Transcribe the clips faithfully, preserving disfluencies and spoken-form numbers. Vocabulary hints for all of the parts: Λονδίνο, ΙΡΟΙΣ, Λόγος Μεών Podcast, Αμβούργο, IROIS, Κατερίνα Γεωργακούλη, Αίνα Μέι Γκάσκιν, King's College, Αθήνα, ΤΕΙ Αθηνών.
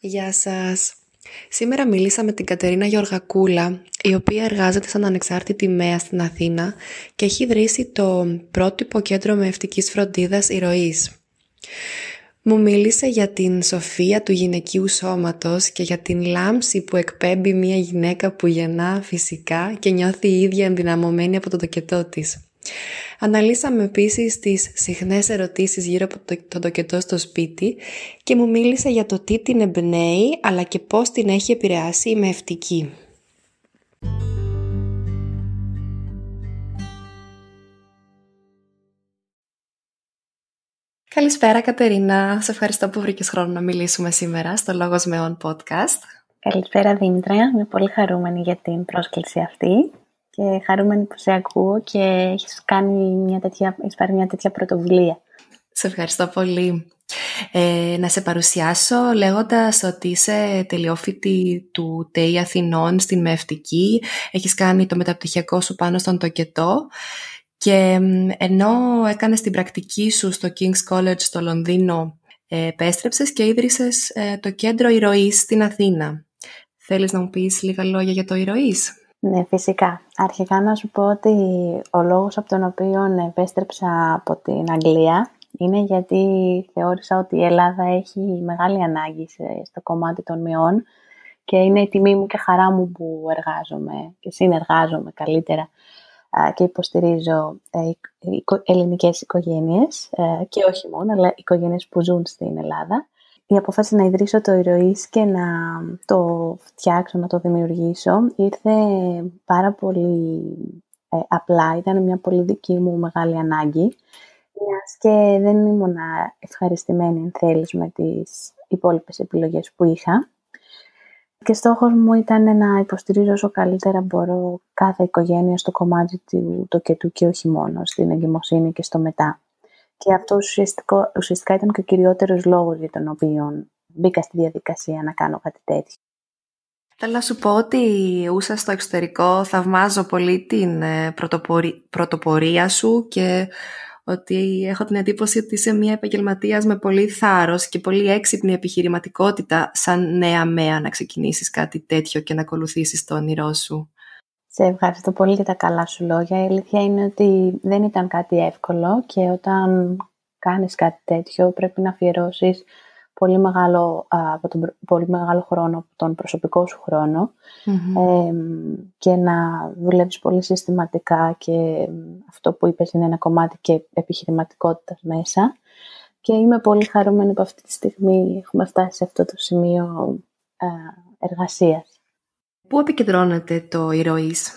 Γεια σας! Σήμερα μίλησα με την Κατερίνα Γεωργακούλα, η οποία εργάζεται σαν ανεξάρτητη μέα στην Αθήνα και έχει ιδρύσει το πρότυπο κέντρο μεευτικής φροντίδας ΙΡΟΙΣ. Μου μίλησε για την σοφία του γυναικείου σώματος και για την λάμψη που εκπέμπει μια γυναίκα που γεννά φυσικά και νιώθει η ίδια ενδυναμωμένη από το τοκετό της. Αναλύσαμε επίσης τις συχνές ερωτήσεις γύρω από το τοκετό στο σπίτι και μου μίλησε για το τι την εμπνέει αλλά και πώς την έχει επηρεάσει η μεευτική. Καλησπέρα Κατερίνα, σε ευχαριστώ που βρήκες χρόνο να μιλήσουμε σήμερα στο Λόγος Μεών Podcast. Καλησπέρα Δήμητρα, είμαι πολύ χαρούμενη για την πρόσκληση αυτή. Και χαρούμενη που σε ακούω και έχεις κάνει μια τέτοια, έχεις πάρει μια τέτοια πρωτοβουλία. Σε ευχαριστώ πολύ. Ε, να σε παρουσιάσω λέγοντας ότι είσαι τελειόφοιτη του ΤΕΙ Αθηνών στην μεευτική. Έχεις κάνει το μεταπτυχιακό σου πάνω στον τοκετό. Και ενώ έκανες την πρακτική σου στο King's College στο Λονδίνο, ε, επέστρεψες και ίδρυσες ε, το κέντρο ΙΡΟΙΣ στην Αθήνα. Θέλεις να μου πεις λίγα λόγια για το ΙΡΟΙΣ? Ναι, φυσικά. Αρχικά να σου πω ότι ο λόγος από τον οποίο επέστρεψα από την Αγγλία είναι γιατί θεώρησα ότι η Ελλάδα έχει μεγάλη ανάγκη στο κομμάτι των μειών και είναι η τιμή μου και χαρά μου που εργάζομαι και συνεργάζομαι καλύτερα και υποστηρίζω ελληνικές οικογένειες και όχι μόνο, αλλά οικογένειες που ζουν στην Ελλάδα. Η απόφαση να ιδρύσω το ΙΡΟΙΣ και να το φτιάξω, να το δημιουργήσω, ήρθε πάρα πολύ ε, απλά. Ήταν μια πολύ δική μου μεγάλη ανάγκη, μιας και δεν ήμουν ευχαριστημένη, εν θέλεις, με τις υπόλοιπες επιλογές που είχα. Και στόχος μου ήταν να υποστηρίζω όσο καλύτερα μπορώ κάθε οικογένεια στο κομμάτι του τοκετού και όχι μόνο, στην εγκυμοσύνη και στο μετά. Και αυτό ουσιαστικά ήταν και ο κυριότερος λόγος για τον οποίο μπήκα στη διαδικασία να κάνω κάτι τέτοιο. Θέλω να σου πω ότι ούσα στο εξωτερικό θαυμάζω πολύ την πρωτοπορία, πρωτοπορία σου και ότι έχω την εντύπωση ότι είσαι μια επαγγελματίας με πολύ θάρρος και πολύ έξυπνη επιχειρηματικότητα σαν νέα μέα να ξεκινήσεις κάτι τέτοιο και να ακολουθήσεις το όνειρό σου. Σε ευχαριστώ πολύ για τα καλά σου λόγια. Η αλήθεια είναι ότι δεν ήταν κάτι εύκολο και όταν κάνεις κάτι τέτοιο πρέπει να αφιερώσεις πολύ μεγάλο, από τον, πολύ μεγάλο χρόνο, τον προσωπικό σου χρόνο mm-hmm. ε, και να δουλεύεις πολύ συστηματικά και αυτό που είπες είναι ένα κομμάτι και επιχειρηματικότητας μέσα και είμαι πολύ χαρούμενη που αυτή τη στιγμή έχουμε φτάσει σε αυτό το σημείο ε, εργασίας. Πού επικεντρώνεται το ΙΡΟΙΣ?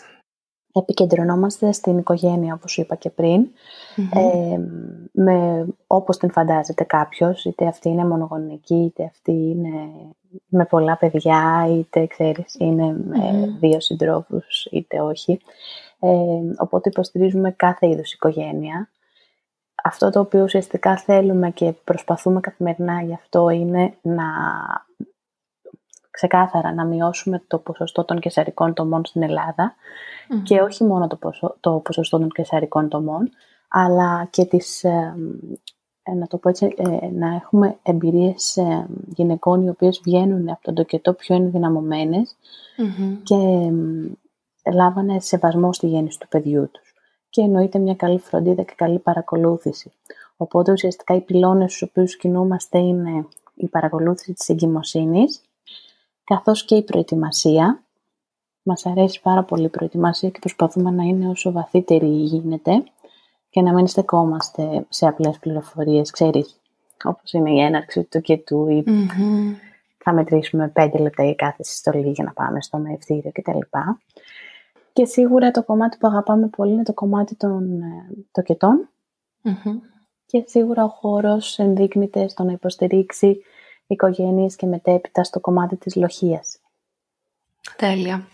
Επικεντρωνόμαστε στην οικογένεια, όπως είπα και πριν, mm-hmm. ε, με, όπως την φαντάζεται κάποιος, είτε αυτή είναι μονογονική, είτε αυτή είναι με πολλά παιδιά, είτε ξέρεις, είναι mm-hmm. με δύο συντρόφους, είτε όχι. Ε, οπότε υποστηρίζουμε κάθε είδους οικογένεια. Αυτό το οποίο ουσιαστικά θέλουμε και προσπαθούμε καθημερινά γι' αυτό είναι να... ξεκάθαρα να μειώσουμε το ποσοστό των καισαρικών τομών στην Ελλάδα mm-hmm. και όχι μόνο το, ποσο, το ποσοστό των καισαρικών τομών, αλλά και τις, ε, να, το πω έτσι, ε, να έχουμε εμπειρίες ε, γυναικών οι οποίες βγαίνουν από τον τοκετό πιο ενδυναμωμένες mm-hmm. και ε, λάβανε σεβασμό στη γέννηση του παιδιού τους. Και εννοείται μια καλή φροντίδα και καλή παρακολούθηση. Οπότε ουσιαστικά οι πυλώνες στους οποίους κινούμαστε είναι η παρακολούθηση της εγκυμοσύνης, καθώς και η προετοιμασία. Μας αρέσει πάρα πολύ η προετοιμασία και προσπαθούμε να είναι όσο βαθύτερη γίνεται και να μην στεκόμαστε σε απλές πληροφορίες, ξέρεις, όπως είναι η έναρξη του τοκετού ή mm-hmm. θα μετρήσουμε πέντε λεπτά για κάθε συστολή για να πάμε στο μεευτήριο κτλ. Και σίγουρα το κομμάτι που αγαπάμε πολύ είναι το κομμάτι των τοκετών mm-hmm. και σίγουρα ο χώρος ενδείκνυται στο να υποστηρίξει οικογένειες και μετέπειτα στο κομμάτι της λοχείας. Τέλεια.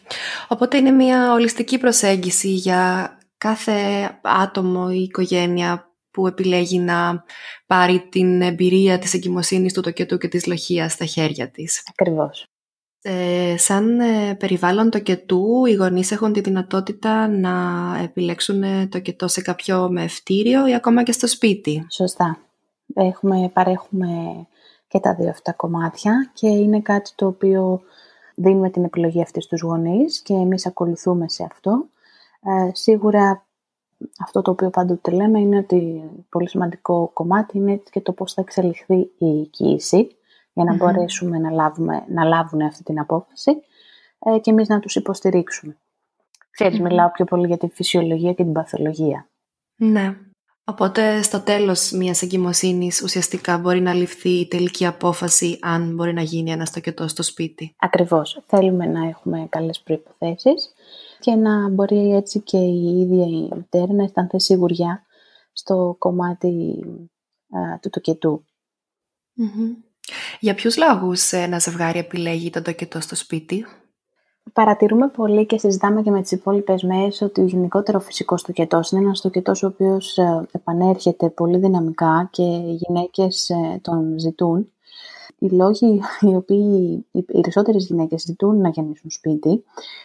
Οπότε είναι μια ολιστική προσέγγιση για κάθε άτομο ή οικογένεια που επιλέγει να πάρει την εμπειρία της εγκυμοσύνης του τοκετού και της λοχείας στα χέρια της. Ακριβώς. Ε, σαν περιβάλλον τοκετού, οι γονείς έχουν τη δυνατότητα να επιλέξουν τοκετό σε κάποιο μεευτήριο ή ακόμα και στο σπίτι. Σωστά. Έχουμε, παρέχουμε και τα δύο αυτά κομμάτια και είναι κάτι το οποίο δίνουμε την επιλογή αυτή στους γονείς και εμείς ακολουθούμε σε αυτό. Ε, σίγουρα αυτό το οποίο πάντοτε λέμε είναι ότι πολύ σημαντικό κομμάτι είναι και το πώς θα εξελιχθεί η οικίηση για να mm-hmm. μπορέσουμε να, λάβουμε, να λάβουν αυτή την απόφαση ε, και εμείς να τους υποστηρίξουμε. Ξέρεις, mm-hmm. μιλάω πιο πολύ για τη φυσιολογία και την παθολογία. Ναι. Οπότε στο τέλος μιας εγκυμοσύνης ουσιαστικά μπορεί να ληφθεί η τελική απόφαση αν μπορεί να γίνει αναστοκετό στο σπίτι. Ακριβώς. Θέλουμε να έχουμε καλές προϋποθέσεις και να μπορεί έτσι και η ίδια η μητέρα να αισθανθεί σιγουριά στο κομμάτι α, του τοκετού. Mm-hmm. Για ποιους λόγους ένα ζευγάρι επιλέγει τον τοκετό στο σπίτι? Παρατηρούμε πολύ και συζητάμε και με τις υπόλοιπες μέρες ότι ο γενικότερο φυσικός τοκετός είναι ένας τοκετός ο οποίος επανέρχεται πολύ δυναμικά και οι γυναίκες τον ζητούν. Οι λόγοι οι οποίοι οι περισσότερες γυναίκες ζητούν να γεννήσουν σπίτι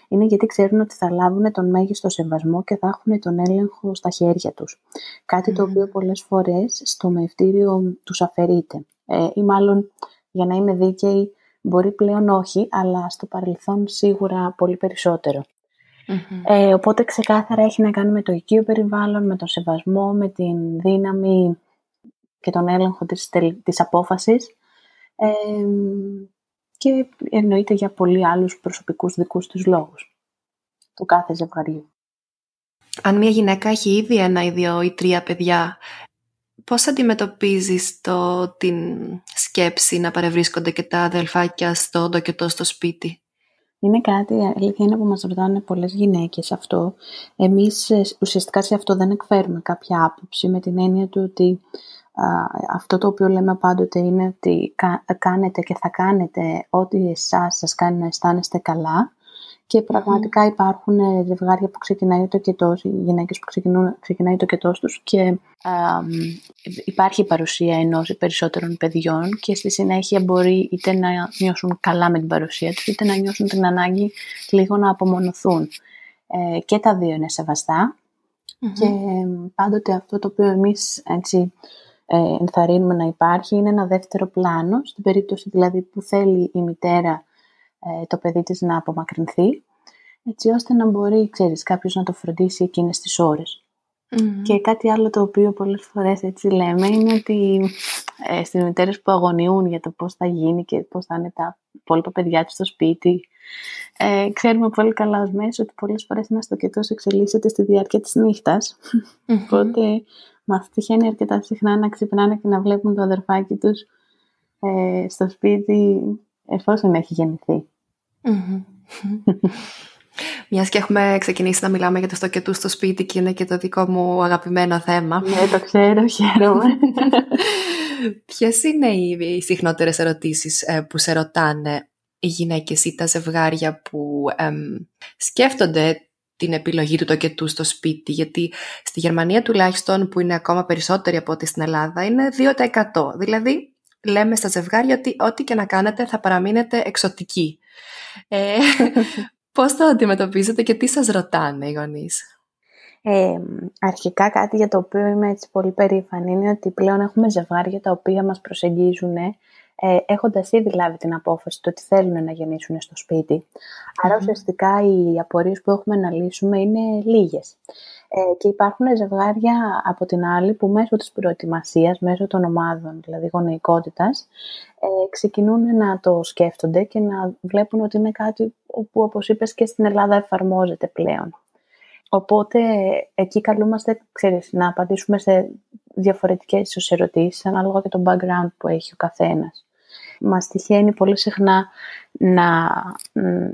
είναι γιατί ξέρουν ότι θα λάβουν τον μέγιστο σεβασμό και θα έχουν τον έλεγχο στα χέρια τους. Κάτι mm. το οποίο πολλές φορές στο μεευτήριο τους αφαιρείται. Ε, ή μάλλον, για να είμαι δίκαιη, μπορεί πλέον όχι, αλλά στο παρελθόν σίγουρα πολύ περισσότερο. Mm-hmm. Ε, οπότε ξεκάθαρα έχει να κάνει με το οικείο περιβάλλον, με τον σεβασμό, με την δύναμη και τον έλεγχο της, της απόφασης ε, και εννοείται για πολλοί άλλους προσωπικούς δικούς τους λόγους του κάθε ζευγαριού. Αν μια γυναίκα έχει ήδη ένα ή δύο ή τρία παιδιά, πώς αντιμετωπίζεις το, την σκέψη να παρευρίσκονται και τα αδελφάκια στο τοκετό στο σπίτι? Είναι κάτι, αλήθεια είναι που μας ρωτάνε πολλές γυναίκες αυτό. Εμείς ουσιαστικά σε αυτό δεν εκφέρουμε κάποια άποψη με την έννοια του ότι α, αυτό το οποίο λέμε πάντοτε είναι ότι κα, κάνετε και θα κάνετε ό,τι εσάς σας κάνει να αισθάνεστε καλά. Και πραγματικά υπάρχουν ζευγάρια που ξεκινάει το τοκετός, οι γυναίκες που ξεκινούν, ξεκινάει το τοκετός τους και α, υπάρχει η παρουσία ενός ή περισσότερων παιδιών και στη συνέχεια μπορεί είτε να νιώσουν καλά με την παρουσία τους, είτε να νιώσουν την ανάγκη λίγο να απομονωθούν. Ε, και τα δύο είναι σεβαστά mm-hmm. και πάντοτε αυτό το οποίο εμείς έτσι, ε, ενθαρρύνουμε να υπάρχει είναι ένα δεύτερο πλάνο, στην περίπτωση δηλαδή που θέλει η μητέρα το παιδί της να απομακρυνθεί, έτσι ώστε να μπορεί, ξέρεις, κάποιος να το φροντίσει εκείνες τις ώρες. Mm-hmm. Και κάτι άλλο το οποίο πολλές φορές έτσι λέμε είναι ότι ε, στις μητέρες που αγωνιούν για το πώς θα γίνει και πώς θα είναι τα υπόλοιπα παιδιά τους στο σπίτι, ε, ξέρουμε πολύ καλά ως μέσο ότι πολλές φορές ένας τοκετός εξελίσσεται στη διάρκεια της νύχτας. Mm-hmm. Οπότε μας τυχαίνει αρκετά συχνά να ξυπνάνε και να βλέπουν το αδερφάκι τους ε, στο σπίτι εφόσον έχει γεννηθεί. Mm-hmm. Μιας και έχουμε ξεκινήσει να μιλάμε για το στοκετού στο σπίτι και είναι και το δικό μου αγαπημένο θέμα. Ναι, το ξέρω, χαίρομαι. Ποιες είναι οι συχνότερες ερωτήσεις ε, που σε ρωτάνε οι γυναίκες ή τα ζευγάρια που ε, ε, σκέφτονται την επιλογή του τοκετού στο σπίτι? Γιατί στη Γερμανία τουλάχιστον, που είναι ακόμα περισσότερη από ό,τι στην Ελλάδα, είναι δύο τοις εκατό. Δηλαδή λέμε στα ζευγάρια ότι ό,τι και να κάνετε θα παραμείνετε εξωτικοί. Ε, πώς το αντιμετωπίζετε και τι σας ρωτάνε οι γονείς? Ε, αρχικά κάτι για το οποίο είμαι έτσι πολύ περήφανη είναι ότι πλέον έχουμε ζευγάρια τα οποία μας προσεγγίζουν ε, έχοντας ήδη λάβει την απόφαση το ότι θέλουν να γεννήσουν στο σπίτι. Mm-hmm. Άρα ουσιαστικά οι απορίες που έχουμε να λύσουμε είναι λίγες. Ε, και υπάρχουν ζευγάρια από την άλλη που μέσω της προετοιμασίας, μέσω των ομάδων, δηλαδή γονεϊκότητας, ε, ξεκινούν να το σκέφτονται και να βλέπουν ότι είναι κάτι που, όπως είπες, και στην Ελλάδα εφαρμόζεται πλέον. Οπότε εκεί καλούμαστε, ξέρεις, να απαντήσουμε σε διαφορετικές ίσως ερωτήσεις ανάλογα και το background που έχει ο καθένας. Μας τυχαίνει πολύ συχνά να,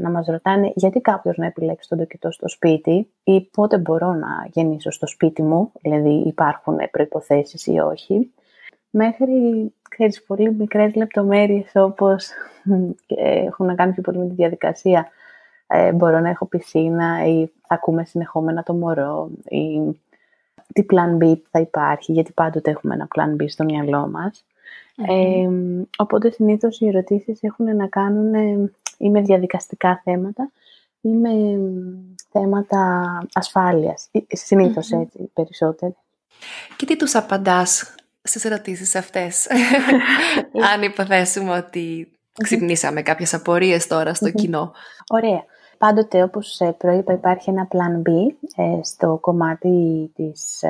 να μας ρωτάνε γιατί κάποιος να επιλέξει τον τοκετό στο σπίτι ή πότε μπορώ να γεννήσω στο σπίτι μου, δηλαδή υπάρχουν προϋποθέσεις ή όχι, μέχρι, ξέρεις, πολύ μικρές λεπτομέρειες όπως έχουν να κάνουν και πολύ με τη διαδικασία. Ε, μπορώ να έχω πισίνα ή θα ακούμε συνεχόμενα το μωρό ή τι plan B θα υπάρχει, γιατί πάντοτε έχουμε ένα plan B στο μυαλό μας. Mm-hmm. Ε, οπότε συνήθως οι ερωτήσεις έχουν να κάνουν ε, ή με διαδικαστικά θέματα ή με ε, θέματα ασφάλειας, συνήθως mm-hmm. έτσι περισσότερο. Και τι τους απαντάς στις ερωτήσεις αυτές. Αν υποθέσουμε ότι ξυπνήσαμε κάποιες απορίες τώρα στο κοινό. Ωραία. Πάντοτε, όπως προείπα, υπάρχει ένα plan B στο κομμάτι της...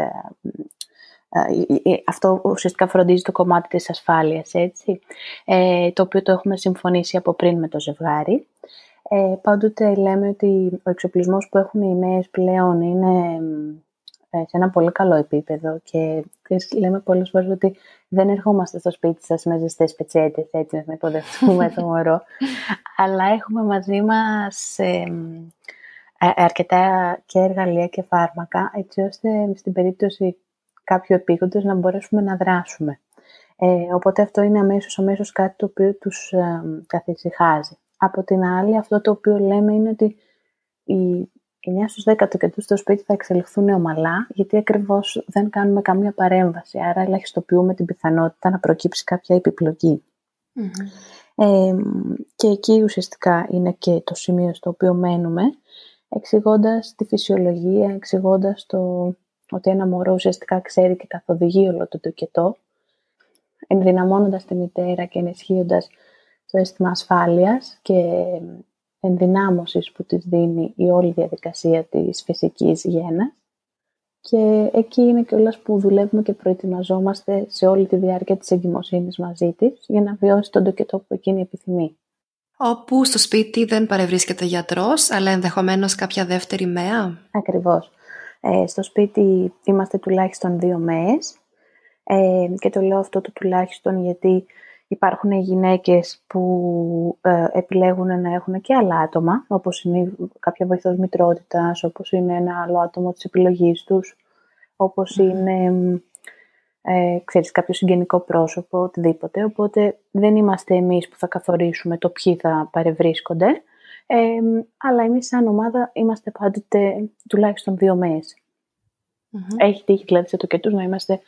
Αυτό ουσιαστικά φροντίζει το κομμάτι της ασφάλειας, έτσι, ε, το οποίο το έχουμε συμφωνήσει από πριν με το ζευγάρι. Ε, πάντοτε λέμε ότι ο εξοπλισμός που έχουν οι μέες πλέον είναι σε ένα πολύ καλό επίπεδο και λέμε πολλές φορές ότι δεν ερχόμαστε στο σπίτι σας με ζεστές πετσέτες, έτσι, να υποδεχτούμε το μωρό, αλλά έχουμε μαζί μας... Ε, αρκετά και εργαλεία και φάρμακα, έτσι ώστε στην περίπτωση κάποιου επίγοντος να μπορέσουμε να δράσουμε. Ε, οπότε αυτό είναι αμέσως, αμέσως κάτι το οποίο τους ε, καθησυχάζει. Από την άλλη, αυτό το οποίο λέμε είναι ότι οι εννιά στους δέκα του κετού στο σπίτι θα εξελιχθούν ομαλά, γιατί ακριβώς δεν κάνουμε καμία παρέμβαση, άρα ελαχιστοποιούμε την πιθανότητα να προκύψει κάποια επιπλοκή. Mm-hmm. Ε, και εκεί ουσιαστικά είναι και το σημείο στο οποίο μένουμε, εξηγώντας τη φυσιολογία, εξηγώντας το... ότι ένα μωρό ουσιαστικά ξέρει και καθοδηγεί όλο το τοκετό, ενδυναμώνοντας τη μητέρα και ενισχύοντας το αίσθημα ασφάλειας και ενδυνάμωσης που της δίνει η όλη διαδικασία της φυσικής γέννας. Και εκεί είναι κιόλας που δουλεύουμε και προετοιμαζόμαστε σε όλη τη διάρκεια της εγκυμοσύνης μαζί της, για να βιώσει τον τοκετό που εκείνη επιθυμεί. Όπου στο σπίτι δεν παρευρίσκεται γιατρός, αλλά ενδεχομένως κάποια δεύτερη μαία. Ακριβώς. Ε, στο σπίτι είμαστε τουλάχιστον δύο μέες ε, και το λέω αυτό το τουλάχιστον γιατί υπάρχουν γυναίκες που ε, επιλέγουν να έχουν και άλλα άτομα, όπως είναι κάποια βοηθός μητρότητας, όπως είναι ένα άλλο άτομο της επιλογής τους, όπως είναι ε, ξέρεις, κάποιο συγγενικό πρόσωπο, οτιδήποτε. Οπότε δεν είμαστε εμείς που θα καθορίσουμε το ποιοι θα παρευρίσκονται. Ε, αλλά εμείς σαν ομάδα είμαστε πάντοτε τουλάχιστον δύο μέες. Mm-hmm. Έχει τύχει δηλαδή σε τοκετούς να είμαστε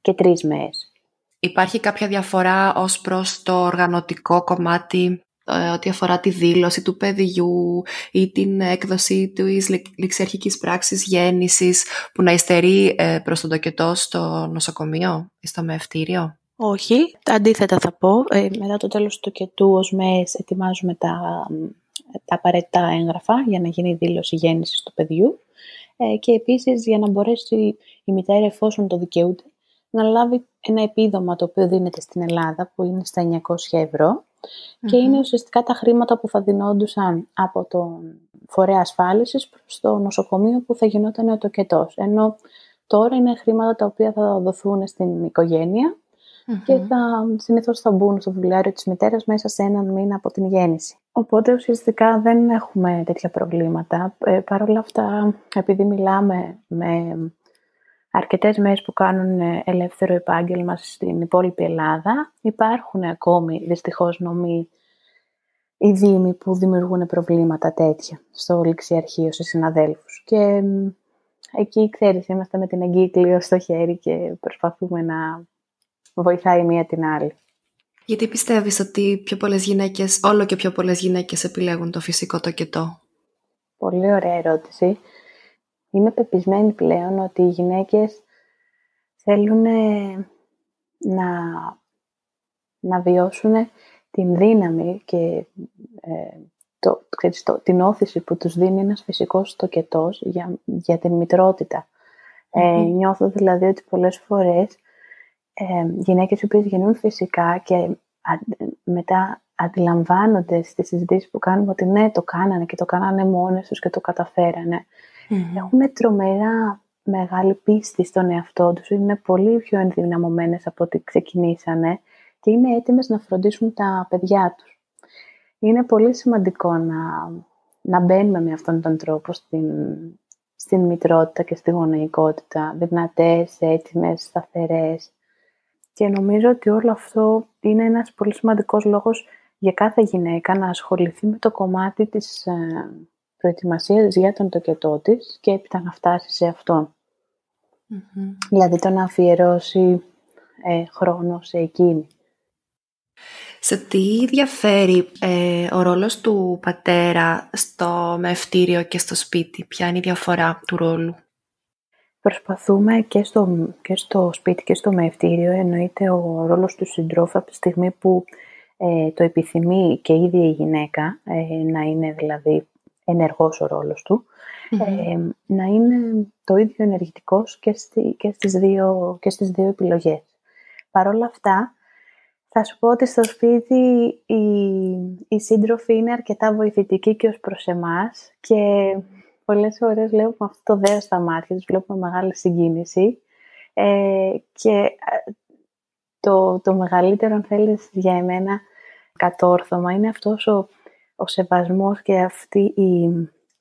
και τρεις μέες. Υπάρχει κάποια διαφορά ως προς το οργανωτικό κομμάτι, ε, ό,τι αφορά τη δήλωση του παιδιού ή την έκδοση της ληξιαρχικής πράξης γέννησης που να υστερεί ε, προς τον τοκετό στο νοσοκομείο ή στο μεευτήριο? Όχι, αντίθετα θα πω. Ε, μετά το τέλος του τοκετού ως μέες ετοιμάζουμε τα... τα απαραίτητα έγγραφα για να γίνει η δήλωση γέννησης του παιδιού ε, και επίσης για να μπορέσει η μητέρα, εφόσον το δικαιούται, να λάβει ένα επίδομα το οποίο δίνεται στην Ελλάδα που είναι στα εννιακόσια ευρώ mm-hmm. και είναι ουσιαστικά τα χρήματα που θα δινόντουσαν από τον φορέα ασφάλισης προς το νοσοκομείο που θα γινόταν ο τοκετός, ενώ τώρα είναι χρήματα τα οποία θα δοθούν στην οικογένεια mm-hmm. και θα, συνήθως θα μπουν στο βιβλιάριο της μητέρας μέσα σε έναν μήνα από την γέννηση. Οπότε ουσιαστικά δεν έχουμε τέτοια προβλήματα. Ε, Παρ' όλα αυτά, επειδή μιλάμε με αρκετές μέρες που κάνουν ελεύθερο επάγγελμα στην υπόλοιπη Ελλάδα, υπάρχουν ακόμη δυστυχώς νομοί οι δήμοι που δημιουργούν προβλήματα τέτοια στο ληξιαρχείο, σε συναδέλφους. Και εκεί, ξέρεις, είμαστε με την εγκύκλιο στο χέρι και προσπαθούμε να βοηθάει η μία την άλλη. Γιατί πιστεύεις ότι πιο πολλές γυναίκες, όλο και πιο πολλές γυναίκες επιλέγουν το φυσικό τοκετό? Πολύ ωραία ερώτηση. Είμαι πεπισμένη πλέον ότι οι γυναίκες θέλουν να, να βιώσουν την δύναμη και ε, το, ξέρεις, το, την όθηση που τους δίνει ένας φυσικός τοκετός για, για την μητρότητα. Mm-hmm. Ε, νιώθω δηλαδή ότι πολλές φορές Ε, γυναίκες οι οποίες γεννούν φυσικά και α, μετά αντιλαμβάνονται στις συζητήσεις που κάνουμε ότι ναι, το κάνανε και το κάνανε μόνες τους και το καταφέρανε. Mm-hmm. Έχουν τρομερά μεγάλη πίστη στον εαυτό τους, είναι πολύ πιο ενδυναμωμένες από ό,τι ξεκινήσανε και είναι έτοιμες να φροντίσουν τα παιδιά τους. Είναι πολύ σημαντικό να, να μπαίνουμε με αυτόν τον τρόπο στην, στην μητρότητα και στη γονεϊκότητα, δυνατές, έτοιμες, σταθερές. Και νομίζω ότι όλο αυτό είναι ένας πολύ σημαντικός λόγος για κάθε γυναίκα να ασχοληθεί με το κομμάτι της προετοιμασίας για τον τοκετό της και έπειτα να φτάσει σε αυτόν. Mm-hmm. Δηλαδή το να αφιερώσει ε, χρόνο σε εκείνη. Σε τι διαφέρει ε, ο ρόλος του πατέρα στο μεευτήριο και στο σπίτι? Ποια είναι η διαφορά του ρόλου? Προσπαθούμε και στο, και στο σπίτι και στο μεευτήριο, εννοείται ο ρόλος του συντρόφου από τη στιγμή που ε, το επιθυμεί και ήδη η γυναίκα, ε, να είναι δηλαδή ενεργός ο ρόλος του, mm-hmm. ε, να είναι το ίδιο ενεργητικός και, στη, και, στις δύο, και στις δύο επιλογές. Παρ' όλα αυτά, θα σου πω ότι στο σπίτι οι, οι σύντροφοι είναι αρκετά βοηθητικοί και ως προς εμάς και... Πολλές φορές βλέπουμε αυτό το δέος στα μάτια τους, βλέπουμε μεγάλη συγκίνηση ε, και το, το μεγαλύτερο, αν θέλεις, για εμένα κατόρθωμα είναι αυτός ο, ο σεβασμός και αυτή η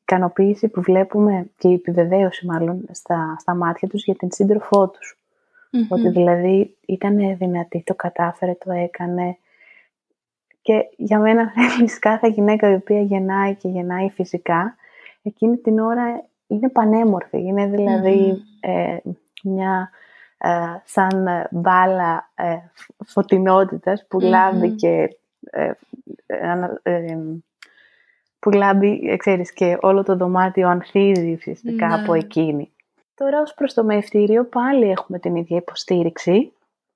ικανοποίηση που βλέπουμε και η επιβεβαίωση μάλλον στα, στα μάτια τους για την σύντροφό τους. Mm-hmm. Ότι δηλαδή ήταν δυνατή, το κατάφερε, το έκανε. Και για μένα θέλεις κάθε γυναίκα η οποία γεννάει και γεννάει φυσικά, εκείνη την ώρα είναι πανέμορφη, είναι δηλαδή mm-hmm. ε, μια ε, σαν μπάλα ε, φωτεινότητας που mm-hmm. λάμπει και, ε, ε, που λάμπει, ξέρεις, και όλο το δωμάτιο ανθίζει φυσικά mm-hmm. από εκείνη. Τώρα ως προς το μεευτήριο πάλι έχουμε την ίδια υποστήριξη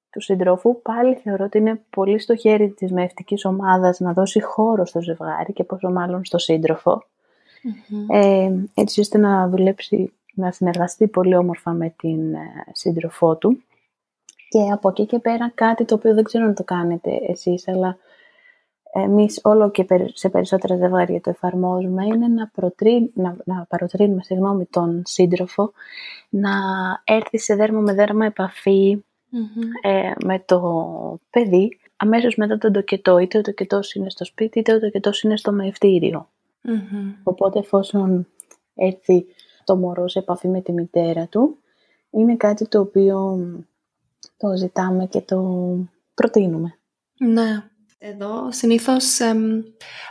του συντρόφου, πάλι θεωρώ ότι είναι πολύ στο χέρι της μεευτικής ομάδας να δώσει χώρο στο ζευγάρι και πόσο μάλλον στο σύντροφο. Mm-hmm. Ε, έτσι ώστε να δουλέψει, να συνεργαστεί πολύ όμορφα με την σύντροφό του. Και από εκεί και πέρα κάτι το οποίο δεν ξέρω να το κάνετε εσείς, αλλά εμείς όλο και σε περισσότερα ζευγάρια το εφαρμόζουμε, είναι να, προτρί, να, να παροτρύνουμε συγγνώμη, τον σύντροφο να έρθει σε δέρμα με δέρμα επαφή mm-hmm. ε, με το παιδί αμέσως μετά τον τοκετό, είτε ο τοκετός είναι στο σπίτι είτε ο τοκετός είναι στο μεευτήριο. Mm-hmm. Οπότε εφόσον έρθει το μωρό σε επαφή με τη μητέρα του, είναι κάτι το οποίο το ζητάμε και το προτείνουμε. Ναι, εδώ συνήθως εμ,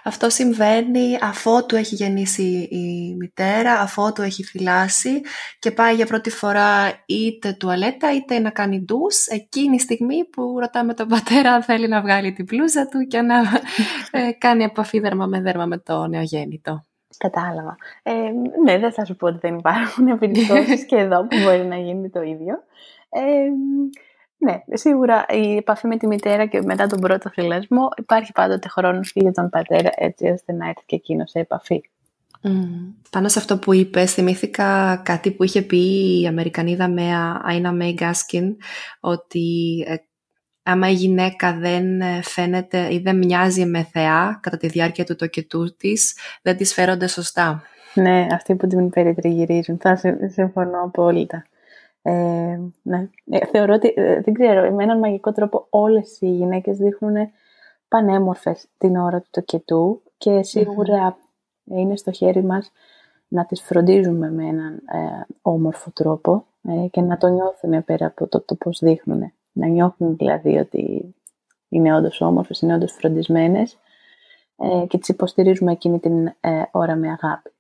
αυτό συμβαίνει αφότου έχει γεννήσει η μητέρα, αφότου έχει θυλάσει και πάει για πρώτη φορά είτε τουαλέτα είτε να κάνει ντους, εκείνη η στιγμή που ρωτάμε τον πατέρα αν θέλει να βγάλει την μπλούζα του και να ε, κάνει επαφή δέρμα με δέρμα με το νεογέννητο. Κατάλαβα. Ε, ναι, δεν θα σου πω ότι δεν υπάρχουν περιπτώσεις και εδώ που μπορεί να γίνει το ίδιο. Ε, Ναι, σίγουρα η επαφή με τη μητέρα και μετά τον πρώτο θυλασμό υπάρχει πάντοτε χρόνος για τον πατέρα, έτσι ώστε να έρθει και εκείνος σε επαφή. Mm. Πάνω σε αυτό που είπες, θυμήθηκα κάτι που είχε πει η Αμερικανίδα μέα Αίνα Μέι Γκάσκιν, ότι ε, άμα η γυναίκα δεν φαίνεται ή δεν μοιάζει με θεά κατά τη διάρκεια του τοκετού της, δεν τις φέρονται σωστά. Ναι, αυτοί που την περιτριγυρίζουν, θα συμφωνώ απόλυτα. Ε, ναι. ε, θεωρώ ότι, ε, δεν ξέρω, με έναν μαγικό τρόπο όλες οι γυναίκες δείχνουν πανέμορφες την ώρα του τοκετού και σίγουρα mm-hmm. είναι στο χέρι μας να τις φροντίζουμε με έναν ε, όμορφο τρόπο ε, και να το νιώθουν πέρα από το, το πώς δείχνουν, να νιώθουν δηλαδή ότι είναι όντως όμορφες, είναι όντως φροντισμένες ε, και τις υποστηρίζουμε εκείνη την ε, ώρα με αγάπη,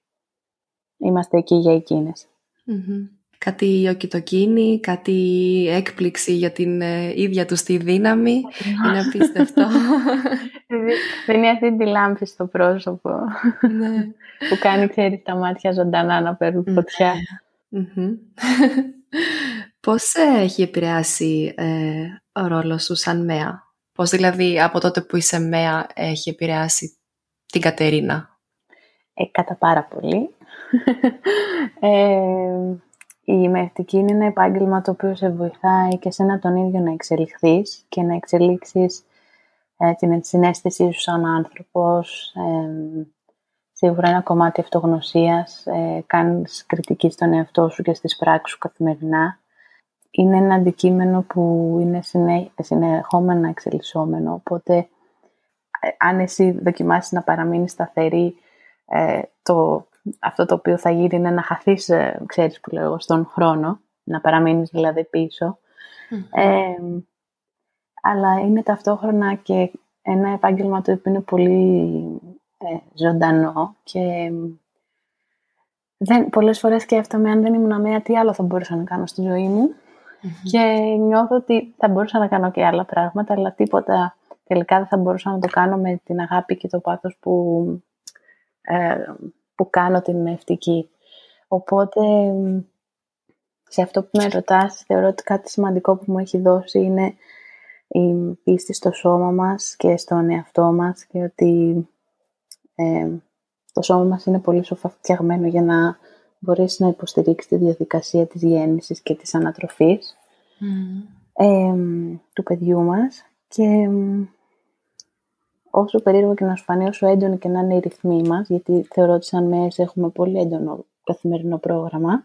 είμαστε εκεί για εκείνες. Mm-hmm. Κάτι οκιτοκίνη, κάτι έκπληξη για την ε, ίδια τους τη δύναμη. Είναι απίστευτο. Δεν είναι αυτή τη λάμψη στο πρόσωπο ναι. που κάνει, ξέρεις, τα μάτια ζωντανά να παίρνουν φωτιά. Mm-hmm. Πώς έχει επηρεάσει ε, ο ρόλος σου σαν μέα? Πώς δηλαδή από τότε που είσαι μέα έχει επηρεάσει την Κατερίνα? Ε, κατά πάρα πολύ. ε, Η μεευτική είναι ένα επάγγελμα το οποίο σε βοηθάει και σένα τον ίδιο να εξελιχθείς και να εξελίξεις ε, την συναίσθησή σου σαν άνθρωπος. Ε, σίγουρα ένα κομμάτι αυτογνωσίας, ε, κάνεις κριτική στον εαυτό σου και στις πράξεις σου καθημερινά. Είναι ένα αντικείμενο που είναι συνε, συνεχόμενα εξελισσόμενο, οπότε ε, αν εσύ δοκιμάσεις να παραμείνεις σταθερή, ε, το... αυτό το οποίο θα γίνει είναι να χαθείς, ξέρεις που λέω εγώ, στον χρόνο, να παραμείνεις δηλαδή πίσω. Mm-hmm. Ε, αλλά είναι ταυτόχρονα και ένα επάγγελμα το οποίο είναι πολύ ε, ζωντανό και δεν, πολλές φορές σκέφτομαι αν δεν ήμουν μέα τι άλλο θα μπορούσα να κάνω στη ζωή μου mm-hmm. και νιώθω ότι θα μπορούσα να κάνω και άλλα πράγματα, αλλά τίποτα τελικά δεν θα μπορούσα να το κάνω με την αγάπη και το πάθος που... Ε, που κάνω την μεευτική. Οπότε σε αυτό που με ρωτάς, θεωρώ ότι κάτι σημαντικό που μου έχει δώσει είναι η πίστη στο σώμα μας και στον εαυτό μας και ότι ε, το σώμα μας είναι πολύ σοφά φτιαγμένο για να μπορέσει να υποστηρίξει τη διαδικασία της γέννησης και της ανατροφής mm. ε, του παιδιού μας. Και ε, όσο περίεργο και να σου φανεί, όσο έντονοι και να είναι οι ρυθμοί μας, γιατί θεωρώ ότι σαν μέρες έχουμε πολύ έντονο καθημερινό πρόγραμμα,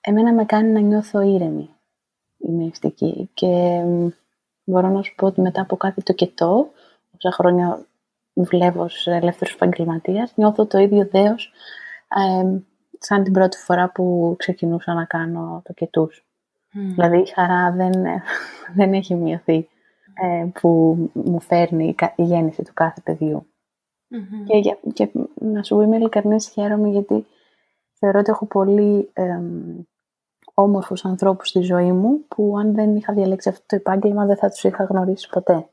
εμένα με κάνει να νιώθω ήρεμη η μυστική. Και ε, μπορώ να σου πω ότι μετά από κάτι το κετό, όσα χρόνια δουλεύω ως ελεύθερος επαγγελματίας, νιώθω το ίδιο δέος ε, σαν την πρώτη φορά που ξεκινούσα να κάνω το κετούς. Mm. Δηλαδή η χαρά δεν, δεν έχει μειωθεί ε, που μου φέρνει η γέννηση του κάθε παιδιού. Mm-hmm. Και, και να σου είμαι ειλικρινής, χαίρομαι γιατί θεωρώ ότι έχω πολύ ε, όμορφους ανθρώπους στη ζωή μου που αν δεν είχα διαλέξει αυτό το επάγγελμα δεν θα τους είχα γνωρίσει ποτέ.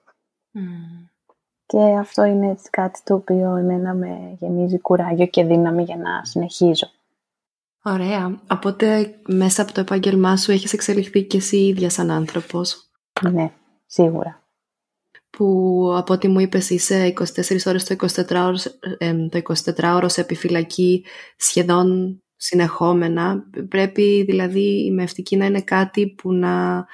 Mm. Και αυτό είναι έτσι κάτι το οποίο εμένα με γεμίζει κουράγιο και δύναμη για να συνεχίζω. Ωραία. Οπότε μέσα από το επάγγελμά σου έχεις εξελιχθεί και εσύ ίδια σαν άνθρωπος. Ναι, σίγουρα. Που από ό,τι μου είπες είσαι είκοσι τέσσερις ώρες το εικοσιτετράωρο, ε, το εικοσιτετράωρο σε επιφυλακή σχεδόν συνεχόμενα. Πρέπει δηλαδή η μευτική να είναι κάτι που να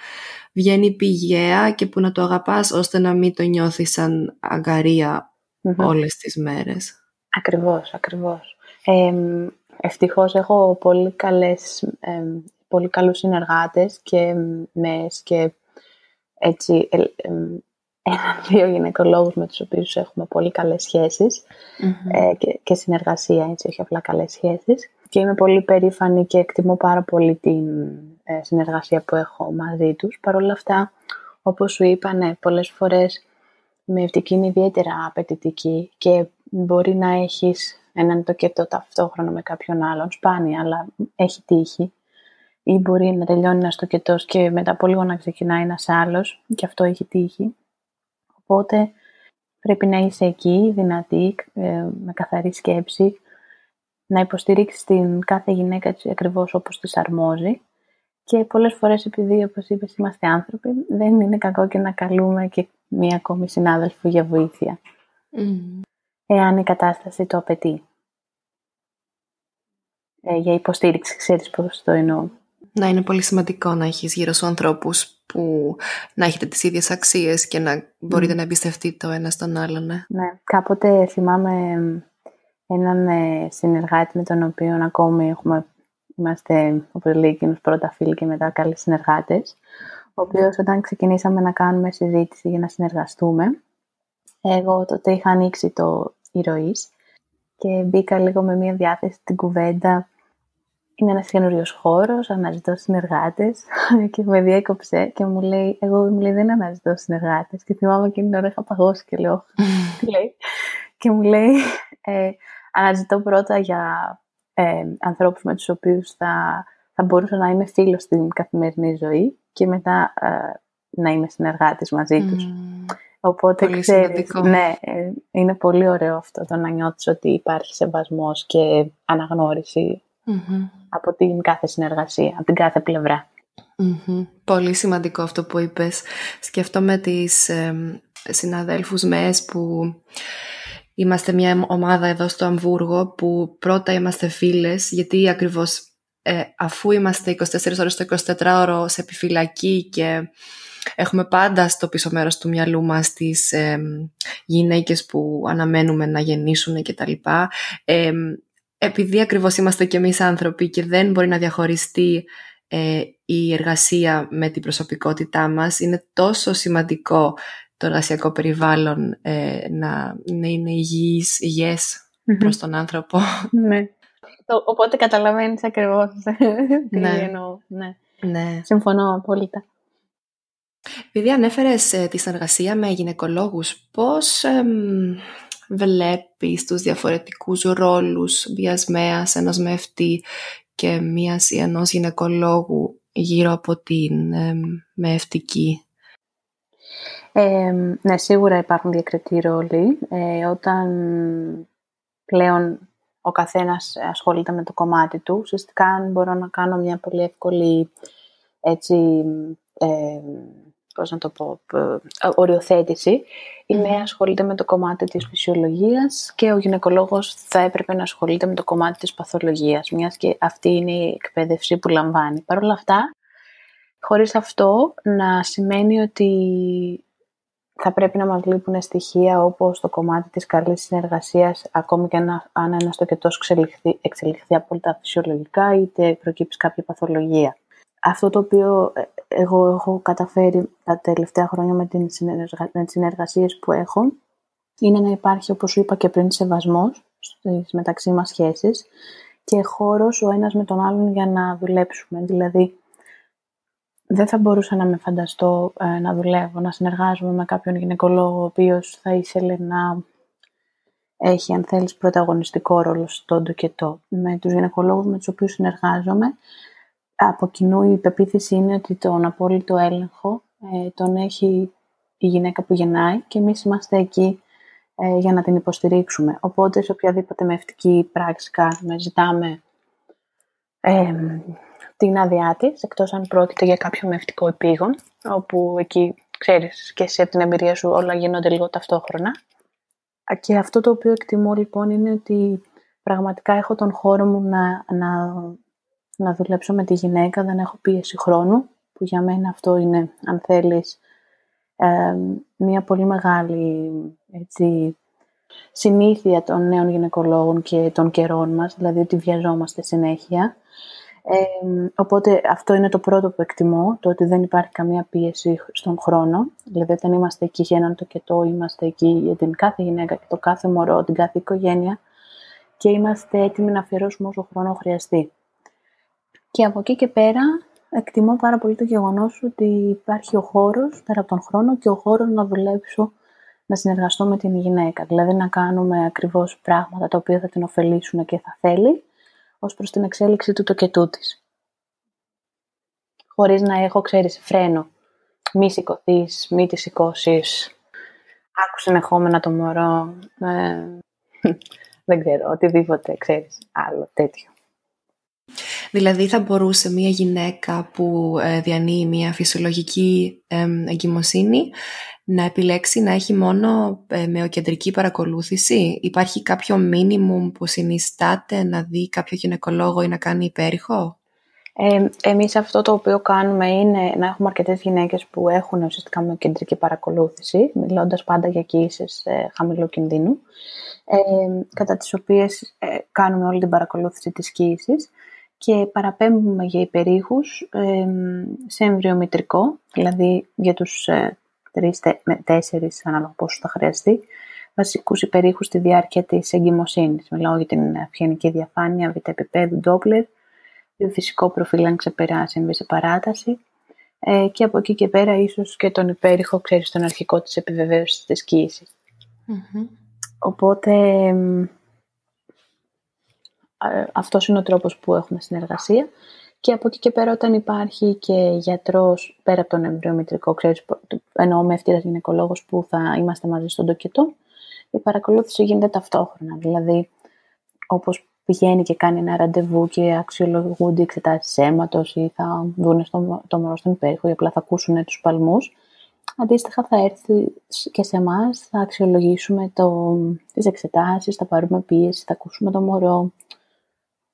βγαίνει πηγαία και που να το αγαπάς ώστε να μην το νιώθεις σαν αγκαρία mm-hmm. όλες τις μέρες. Ακριβώς, ακριβώς. Ε, ευτυχώς έχω πολύ, καλές, ε, πολύ καλούς συνεργάτες και μες και έτσι... Ε, ε, Ένα-δύο γυναικολόγους με τους οποίους έχουμε πολύ καλές σχέσεις mm-hmm. ε, και, και συνεργασία, έτσι, όχι απλά καλές σχέσεις. Και είμαι πολύ περήφανη και εκτιμώ πάρα πολύ την ε, συνεργασία που έχω μαζί τους. Παρ' όλα αυτά, όπως σου είπα, ναι, πολλές φορές η μεευτική είναι ιδιαίτερα απαιτητική και μπορεί να έχεις έναν τοκετό ταυτόχρονο με κάποιον άλλον, σπάνια, αλλά έχει τύχει. Ή μπορεί να τελειώνει ένας τοκετός και μετά από λίγο να ξεκινάει ένας άλλος, και αυτό έχει τύχει. Οπότε πρέπει να είσαι εκεί, δυνατή, με καθαρή σκέψη, να υποστηρίξεις την κάθε γυναίκα ακριβώς όπως της αρμόζει. Και πολλές φορές, επειδή όπως είπες είμαστε άνθρωποι, δεν είναι κακό και να καλούμε και μία ακόμη συνάδελφο για βοήθεια. Mm. Εάν η κατάσταση το απαιτεί. Ε, για υποστήριξη, ξέρεις πώς το εννοώ. Να είναι πολύ σημαντικό να έχεις γύρω σου ανθρώπους που να έχετε τις ίδιες αξίες και να μπορείτε mm. να εμπιστευτείτε το ένα στον άλλον. Ναι. Ναι. Κάποτε θυμάμαι έναν συνεργάτη με τον οποίο ακόμη έχουμε, είμαστε, όπως λέει εκείνος, πρώτα φίλοι και μετά καλοί συνεργάτες, ο οποίος όταν ξεκινήσαμε να κάνουμε συζήτηση για να συνεργαστούμε, εγώ τότε είχα ανοίξει το IROIS και μπήκα λίγο με μια διάθεση στην κουβέντα. Είναι ένας καινούριος χώρος, αναζητώ συνεργάτες και με διέκοψε και μου λέει, εγώ μου λέει, δεν αναζητώ συνεργάτες και θυμάμαι εκείνη την ώρα είχα παγώσει και λέω, τι λέει, και μου λέει, ε, αναζητώ πρώτα για ε, ανθρώπους με τους οποίους θα, θα μπορούσα να είμαι φίλος στην καθημερινή ζωή και μετά ε, να είμαι συνεργάτης μαζί τους. Mm. Οπότε πολύ ξέρεις, σημαντικό. Ναι, ε, είναι πολύ ωραίο αυτό το να νιώθεις ότι υπάρχει σεβασμός και αναγνώριση Mm-hmm. από την κάθε συνεργασία, από την κάθε πλευρά. Mm-hmm. Πολύ σημαντικό αυτό που είπες. Σκεφτόμαι τις ε, συναδέλφους ΜΕΣ που είμαστε μια ομάδα εδώ στο Αμβούργο που πρώτα είμαστε φίλες γιατί ακριβώς ε, αφού είμαστε εικοσιτέσσερις ώρες το εικοσιτετράωρο σε επιφυλακή και έχουμε πάντα στο πίσω μέρος του μυαλού μας τις ε, γυναίκες που αναμένουμε να γεννήσουν και τα λοιπά, ε, επειδή ακριβώς είμαστε και εμείς άνθρωποι και δεν μπορεί να διαχωριστεί ε, η εργασία με την προσωπικότητά μας, είναι τόσο σημαντικό το εργασιακό περιβάλλον ε, να, να είναι υγιής, υγιές mm-hmm. προς τον άνθρωπο. Ναι. Το, οπότε καταλαβαίνεις ακριβώς τι ναι. εννοώ. Ναι. Ναι. Συμφωνώ απόλυτα. Επειδή ανέφερες ε, τη συνεργασία με γυναικολόγους, πώς... Ε, βλέπεις τους διαφορετικούς ρόλους μιας ενός μευτή και μιας ή ενός γυναικολόγου γύρω από την ε, μευτική? Ε, ναι, σίγουρα υπάρχουν διακριτικοί ρόλοι. Ε, όταν πλέον ο καθένας ασχολείται με το κομμάτι του. Ουσιαστικά μπορώ να κάνω μια πολύ εύκολη έτσι, ε, πώς να το πω, ε, οριοθέτηση. Η Μέα ασχολείται με το κομμάτι της φυσιολογίας και ο γυναικολόγος θα έπρεπε να ασχολείται με το κομμάτι της παθολογίας, μιας και αυτή είναι η εκπαίδευση που λαμβάνει. Παρ' όλα αυτά, χωρίς αυτό να σημαίνει ότι θα πρέπει να μας λείπουν στοιχεία όπως το κομμάτι της καλής συνεργασίας, ακόμη και αν ένα στοκετός εξελιχθεί, εξελιχθεί απόλυτα φυσιολογικά, είτε προκύψει κάποια παθολογία. Αυτό το οποίο εγώ έχω καταφέρει τα τελευταία χρόνια με, την συνεργα... με τις συνεργασίες που έχω είναι να υπάρχει, όπως σου είπα και πριν, σεβασμός στις μεταξύ μας σχέσεις και χώρος ο ένας με τον άλλον για να δουλέψουμε. Δηλαδή, δεν θα μπορούσα να με φανταστώ ε, να δουλεύω, να συνεργάζομαι με κάποιον γυναικολόγο ο οποίος θα ήθελε να έχει, αν θέλεις, πρωταγωνιστικό ρόλο στον τοκετό. Με τους γυναικολόγους με τους οποίους συνεργάζομαι, από κοινού η πεποίθηση είναι ότι τον απόλυτο έλεγχο ε, τον έχει η γυναίκα που γεννάει και εμείς είμαστε εκεί ε, για να την υποστηρίξουμε. Οπότε σε οποιαδήποτε μευτική πράξη κάνουμε, ζητάμε ε, την άδειά της, εκτός αν πρόκειται για κάποιο μευτικό επίγον, όπου εκεί ξέρεις και εσύ από την εμπειρία σου όλα γίνονται λίγο ταυτόχρονα. Και αυτό το οποίο εκτιμώ λοιπόν είναι ότι πραγματικά έχω τον χώρο μου να... να να δουλέψω με τη γυναίκα, δεν έχω πίεση χρόνου, που για μένα αυτό είναι, αν θέλεις, ε, μια πολύ μεγάλη έτσι, συνήθεια των νέων γυναικολόγων και των καιρών μας, δηλαδή ότι βιαζόμαστε συνέχεια. Ε, οπότε αυτό είναι το πρώτο που εκτιμώ, το ότι δεν υπάρχει καμία πίεση στον χρόνο, δηλαδή όταν είμαστε εκεί για έναν τοκετό, είμαστε εκεί για την κάθε γυναίκα και το κάθε μωρό, την κάθε οικογένεια και είμαστε έτοιμοι να αφιερώσουμε όσο χρόνο χρειαστεί. Και από εκεί και πέρα εκτιμώ πάρα πολύ το γεγονός ότι υπάρχει ο χώρος, πέρα από τον χρόνο, και ο χώρος να δουλέψω, να συνεργαστώ με την γυναίκα. Δηλαδή να κάνουμε ακριβώς πράγματα τα οποία θα την ωφελήσουν και θα θέλει, ως προς την εξέλιξη του τοκετού της. Χωρίς να έχω, ξέρεις, φρένο. Μη σηκωθείς, μη τη σηκώσεις. Άκου συνεχόμενα το μωρό. Ε, δεν ξέρω, οτιδήποτε, ξέρεις, άλλο τέτοιο. Δηλαδή θα μπορούσε μια γυναίκα που ε, διανύει μια φυσιολογική ε, εγκυμοσύνη να επιλέξει να έχει μόνο ε, μεοκεντρική παρακολούθηση. Υπάρχει κάποιο μίνιμουμ που συνιστάται να δει κάποιο γυναικολόγο ή να κάνει υπέρηχο? Ε, εμείς αυτό το οποίο κάνουμε είναι να έχουμε αρκετές γυναίκες που έχουν ουσιαστικά μεοκεντρική παρακολούθηση, μιλώντας πάντα για κοίησες ε, χαμηλού κινδύνου, ε, κατά τις οποίες ε, κάνουμε όλη την παρακολούθηση της κοίησης. Και παραπέμπουμε για υπερήχους ε, σε εμβριομητρικό, δηλαδή για τους ε, τρεις με τέσσερις, ανάλογα πόσο θα χρειαστεί, βασικούς υπερήχους στη διάρκεια της εγκυμοσύνης. Μιλάω για την αυγενική διαφάνεια, β' επίπεδου, ντόπλερ, το φυσικό προφίλ αν ξεπεράσει, εμβεί σε παράταση ε, και από εκεί και πέρα ίσως και τον υπέρηχο, ξέρεις, τον αρχικό της επιβεβαίωσης της κοίησης. Mm-hmm. Οπότε... Ε, αυτός είναι ο τρόπος που έχουμε συνεργασία και από εκεί και πέρα όταν υπάρχει και γιατρός πέρα από τον εμβριομητρικό, ξέρεις, εννοώ με ευθύρας γυναικολόγος που θα είμαστε μαζί στον τοκετό, η παρακολούθηση γίνεται ταυτόχρονα, δηλαδή όπως πηγαίνει και κάνει ένα ραντεβού και αξιολογούνται οι εξετάσεις αίματος ή θα δουν στο, το μωρό στον υπέρηχο ή απλά θα ακούσουν τους παλμούς, αντίστοιχα θα έρθει και σε εμάς, θα αξιολογήσουμε το, τις εξετάσεις, θα πάρουμε πίεση, θα ακούσουμε το μωρό.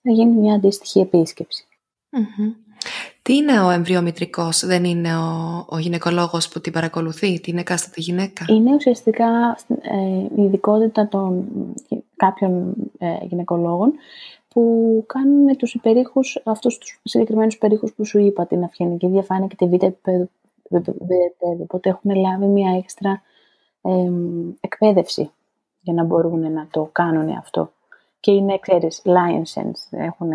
Να γίνει μια αντίστοιχη επίσκεψη. Mm-hmm. Τι είναι ο εμβριομητρικός? Δεν είναι ο, ο γυναικολόγος που την παρακολουθεί, την εκάστοτε γυναίκα? Είναι ουσιαστικά ε, η ειδικότητα των ε, κάποιων ε, γυναικολόγων που κάνουν τους υπερήχους, αυτούς τους συγκεκριμένους υπερήχους που σου είπα, την αυγενική διαφάνεια και τη β' επίπεδο. Οπότε έχουν λάβει μια έξτρα ε, ε, εκπαίδευση για να μπορούν να το κάνουν αυτό. Και είναι, ξέρεις, lion sense, έχουν,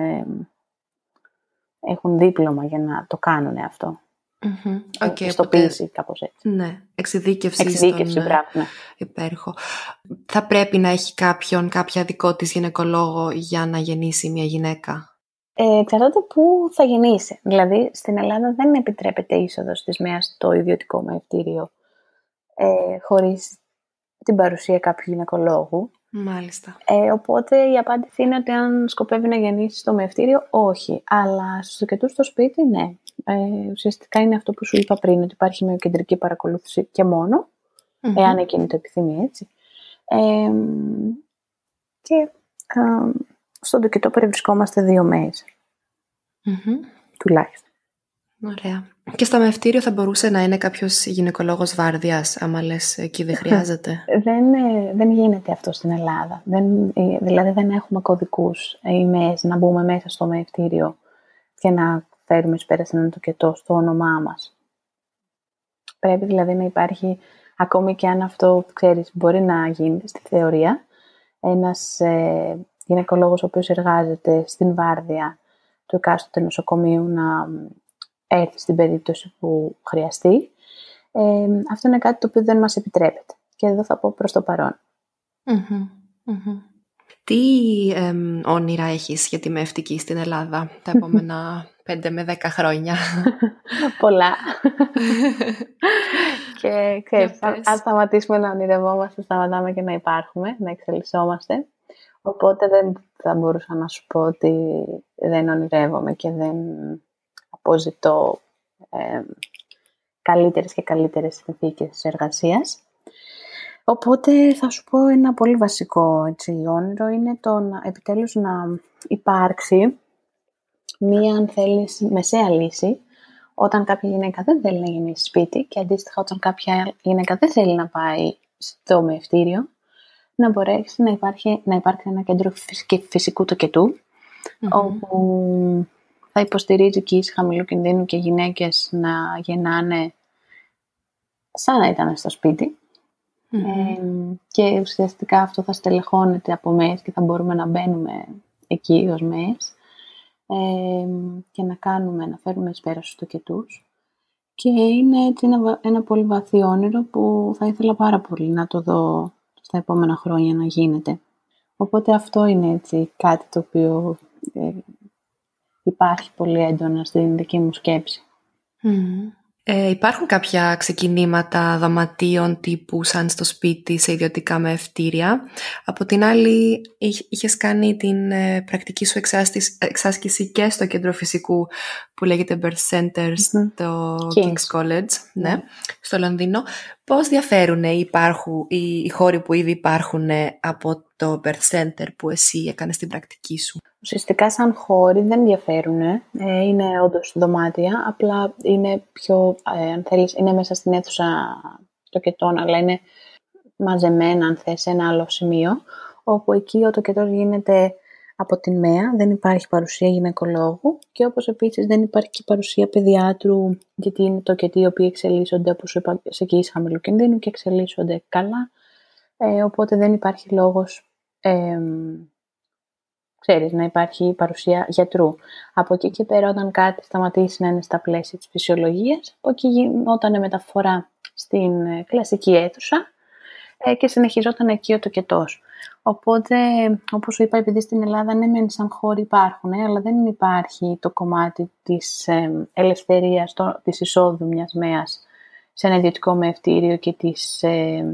έχουν δίπλωμα για να το κάνουν αυτό. Mm-hmm. Okay, στο πίεση, κάπως έτσι. Ναι, εξειδίκευση, εξειδίκευση στον πράγμα. Υπέροχο. Θα πρέπει να έχει κάποιον, κάποια δικό της γυναικολόγο για να γεννήσει μια γυναίκα? Ε, εξαρτάται πού θα γεννήσει. Δηλαδή, στην Ελλάδα δεν επιτρέπεται είσοδος της ΜΕΑ το ιδιωτικό μαιευτήριο ε, χωρίς την παρουσία κάποιου γυναικολόγου. Μάλιστα. Ε, οπότε η απάντηση είναι ότι αν σκοπεύει να γεννήσει στο μευτήριο, όχι. Αλλά στους αρκετούς στο σπίτι, ναι. Ε, ουσιαστικά είναι αυτό που σου είπα πριν, ότι υπάρχει μια κεντρική παρακολούθηση και μόνο, mm-hmm. εάν εκείνη το επιθυμεί, έτσι. Ε, και ε, στον τοκετό περιβρισκόμαστε δύο μέρες. Mm-hmm. Τουλάχιστον. Ωραία. Και στο μευτήριο θα μπορούσε να είναι κάποιος γυναικολόγος βάρδιας, άμα λες εκεί δεν χρειάζεται? δεν, δεν γίνεται αυτό στην Ελλάδα. Δεν, δηλαδή δεν έχουμε κωδικούς emails να μπούμε μέσα στο μευτήριο και να φέρουμε εις πέρα σε έναν τοκετό στο όνομά μας. Πρέπει δηλαδή να υπάρχει, ακόμη και αν αυτό, ξέρεις, μπορεί να γίνει στη θεωρία, ένας ε, γυναικολόγος ο οποίος εργάζεται στην βάρδια του εκάστοτε νοσοκομείου να έρθει στην περίπτωση που χρειαστεί. Ε, αυτό είναι κάτι το οποίο δεν μας επιτρέπεται. Και εδώ θα πω προς το παρόν. Mm-hmm. Mm-hmm. Τι ε, όνειρα έχεις για τη μευτική στην Ελλάδα τα επόμενα πέντε με δέκα χρόνια? Πολλά. Και ξέρεις, αν σταματήσουμε να ονειρευόμαστε, σταματάμε και να υπάρχουμε, να εξελισσόμαστε. Οπότε δεν θα μπορούσα να σου πω ότι δεν ονειρεύομαι και δεν αποζητώ ε, καλύτερες και καλύτερες συνθήκες εργασίας. Οπότε θα σου πω ένα πολύ βασικό, έτσι, όνειρο είναι το να, επιτέλους να υπάρξει μία, αν θέλεις, μεσαία λύση όταν κάποια γυναίκα δεν θέλει να γίνει σπίτι και αντίστοιχα όταν κάποια γυναίκα δεν θέλει να πάει στο μευτήριο, να μπορέσει να υπάρχει, να υπάρχει ένα κέντρο φυσικού τοκετού, mm-hmm. όπου θα υποστηρίζει και εις χαμηλού κινδύνου και γυναίκες να γεννάνε σαν να ήταν στο σπίτι. Mm-hmm. Ε, και ουσιαστικά αυτό θα στελεχώνεται από μέες και θα μπορούμε να μπαίνουμε εκεί ως μέες ε, και να κάνουμε, να φέρουμε εις πέρα στους τοκετούς. Και είναι έτσι ένα, ένα πολύ βαθύ όνειρο που θα ήθελα πάρα πολύ να το δω στα επόμενα χρόνια να γίνεται. Οπότε αυτό είναι έτσι κάτι το οποίο ε, υπάρχει πολύ έντονα στην δική μου σκέψη. Mm-hmm. Ε, υπάρχουν κάποια ξεκινήματα δωματίων τύπου σαν στο σπίτι σε ιδιωτικά μευτήρια. Από την άλλη, είχες κάνει την ε, πρακτική σου εξάσκηση, εξάσκηση και στο κέντρο φυσικού που λέγεται Birth Center, mm-hmm. στο King's, King's College, mm-hmm. ναι, στο Λονδίνο. Πώς διαφέρουν οι, υπάρχουν, οι, οι χώροι που ήδη υπάρχουν από το Birth Center που εσύ έκανες την πρακτική σου? Ουσιαστικά σαν χώροι δεν διαφέρουν. Ε. Είναι όντως δωμάτια, απλά είναι πιο, ε, αν θέλεις, είναι μέσα στην αίθουσα τοκετών, αλλά είναι μαζεμένα, αν θες, σε ένα άλλο σημείο, όπου εκεί ο τοκετός γίνεται από την ΜΕΑ, δεν υπάρχει παρουσία γυναικολόγου και όπως επίσης δεν υπάρχει και παρουσία παιδιάτρου, γιατί είναι τοκετοί οι οποίοι εξελίσσονται, όπως σου είπα, σε οικείς χαμηλού κινδύνου και εξελίσσονται καλά, ε, οπότε δεν υπάρχει λόγος ε, ξέρεις, να υπάρχει παρουσία γιατρού. Από εκεί και πέρα, όταν κάτι σταματήσει να είναι στα πλαίσια της φυσιολογίας, από εκεί γινόταν μεταφορά στην κλασική αίθουσα και συνεχιζόταν εκεί ο τοκετός. Οπότε, όπως σου είπα, επειδή στην Ελλάδα ναι, μεν σαν χώροι υπάρχουν, αλλά δεν υπάρχει το κομμάτι της ελευθερίας, της εισόδου μιας μέας σε ένα ιδιωτικό μευτήριο και της, ε,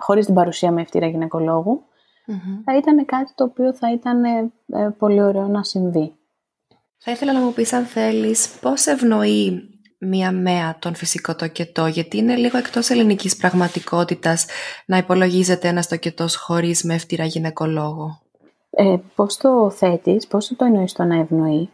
χωρίς την παρουσία μευτήρα γυναικολόγου, mm-hmm. θα ήταν κάτι το οποίο θα ήταν ε, ε, πολύ ωραίο να συμβεί. Θα ήθελα να μου πεις, αν θέλεις, πώς ευνοεί μία μέα τον φυσικό τοκετό, γιατί είναι λίγο εκτός ελληνικής πραγματικότητας να υπολογίζεται ένας τοκετός χωρίς μευτήρα γυναικολόγο. Ε, πώς το θέτεις, πώς το εννοείς το να ευνοεί?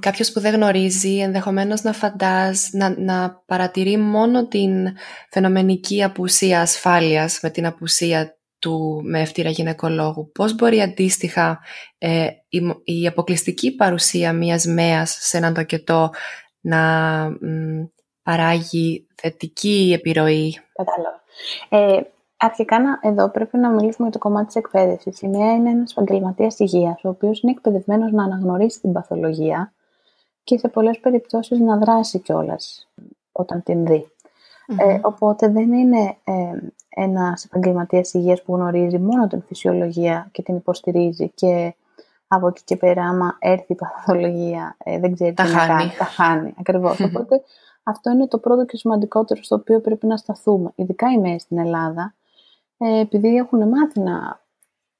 Κάποιος που δεν γνωρίζει ενδεχομένως να φαντάζει, να, να παρατηρεί μόνο την φαινομενική απουσία ασφάλειας με την απουσία του μευτήρα γυναικολόγου. Πώς μπορεί αντίστοιχα ε, η, η αποκλειστική παρουσία μιας μέας σε έναν τοκετό να μ, παράγει θετική επιρροή? Κατάλαβα. Ε, αρχικά να, εδώ πρέπει να μιλήσουμε για το κομμάτι της εκπαίδευσης. Η μία είναι ένας επαγγελματίας υγείας, ο οποίος είναι εκπαιδευμένος να αναγνωρίσει την παθολογία και σε πολλές περιπτώσεις να δράσει κιόλας όταν την δει. Mm-hmm. Ε, οπότε δεν είναι ε, ένας επαγγελματίας υγείας που γνωρίζει μόνο την φυσιολογία και την υποστηρίζει και από εκεί και πέρα άμα έρθει η παθολογία ε, δεν ξέρει τα τι χάνει. να κάνει, τα χάνει ακριβώς. Mm-hmm. Οπότε αυτό είναι το πρώτο και σημαντικότερο στο οποίο πρέπει να σταθούμε, ειδικά οι μέες στην Ελλάδα, επειδή έχουν μάθει να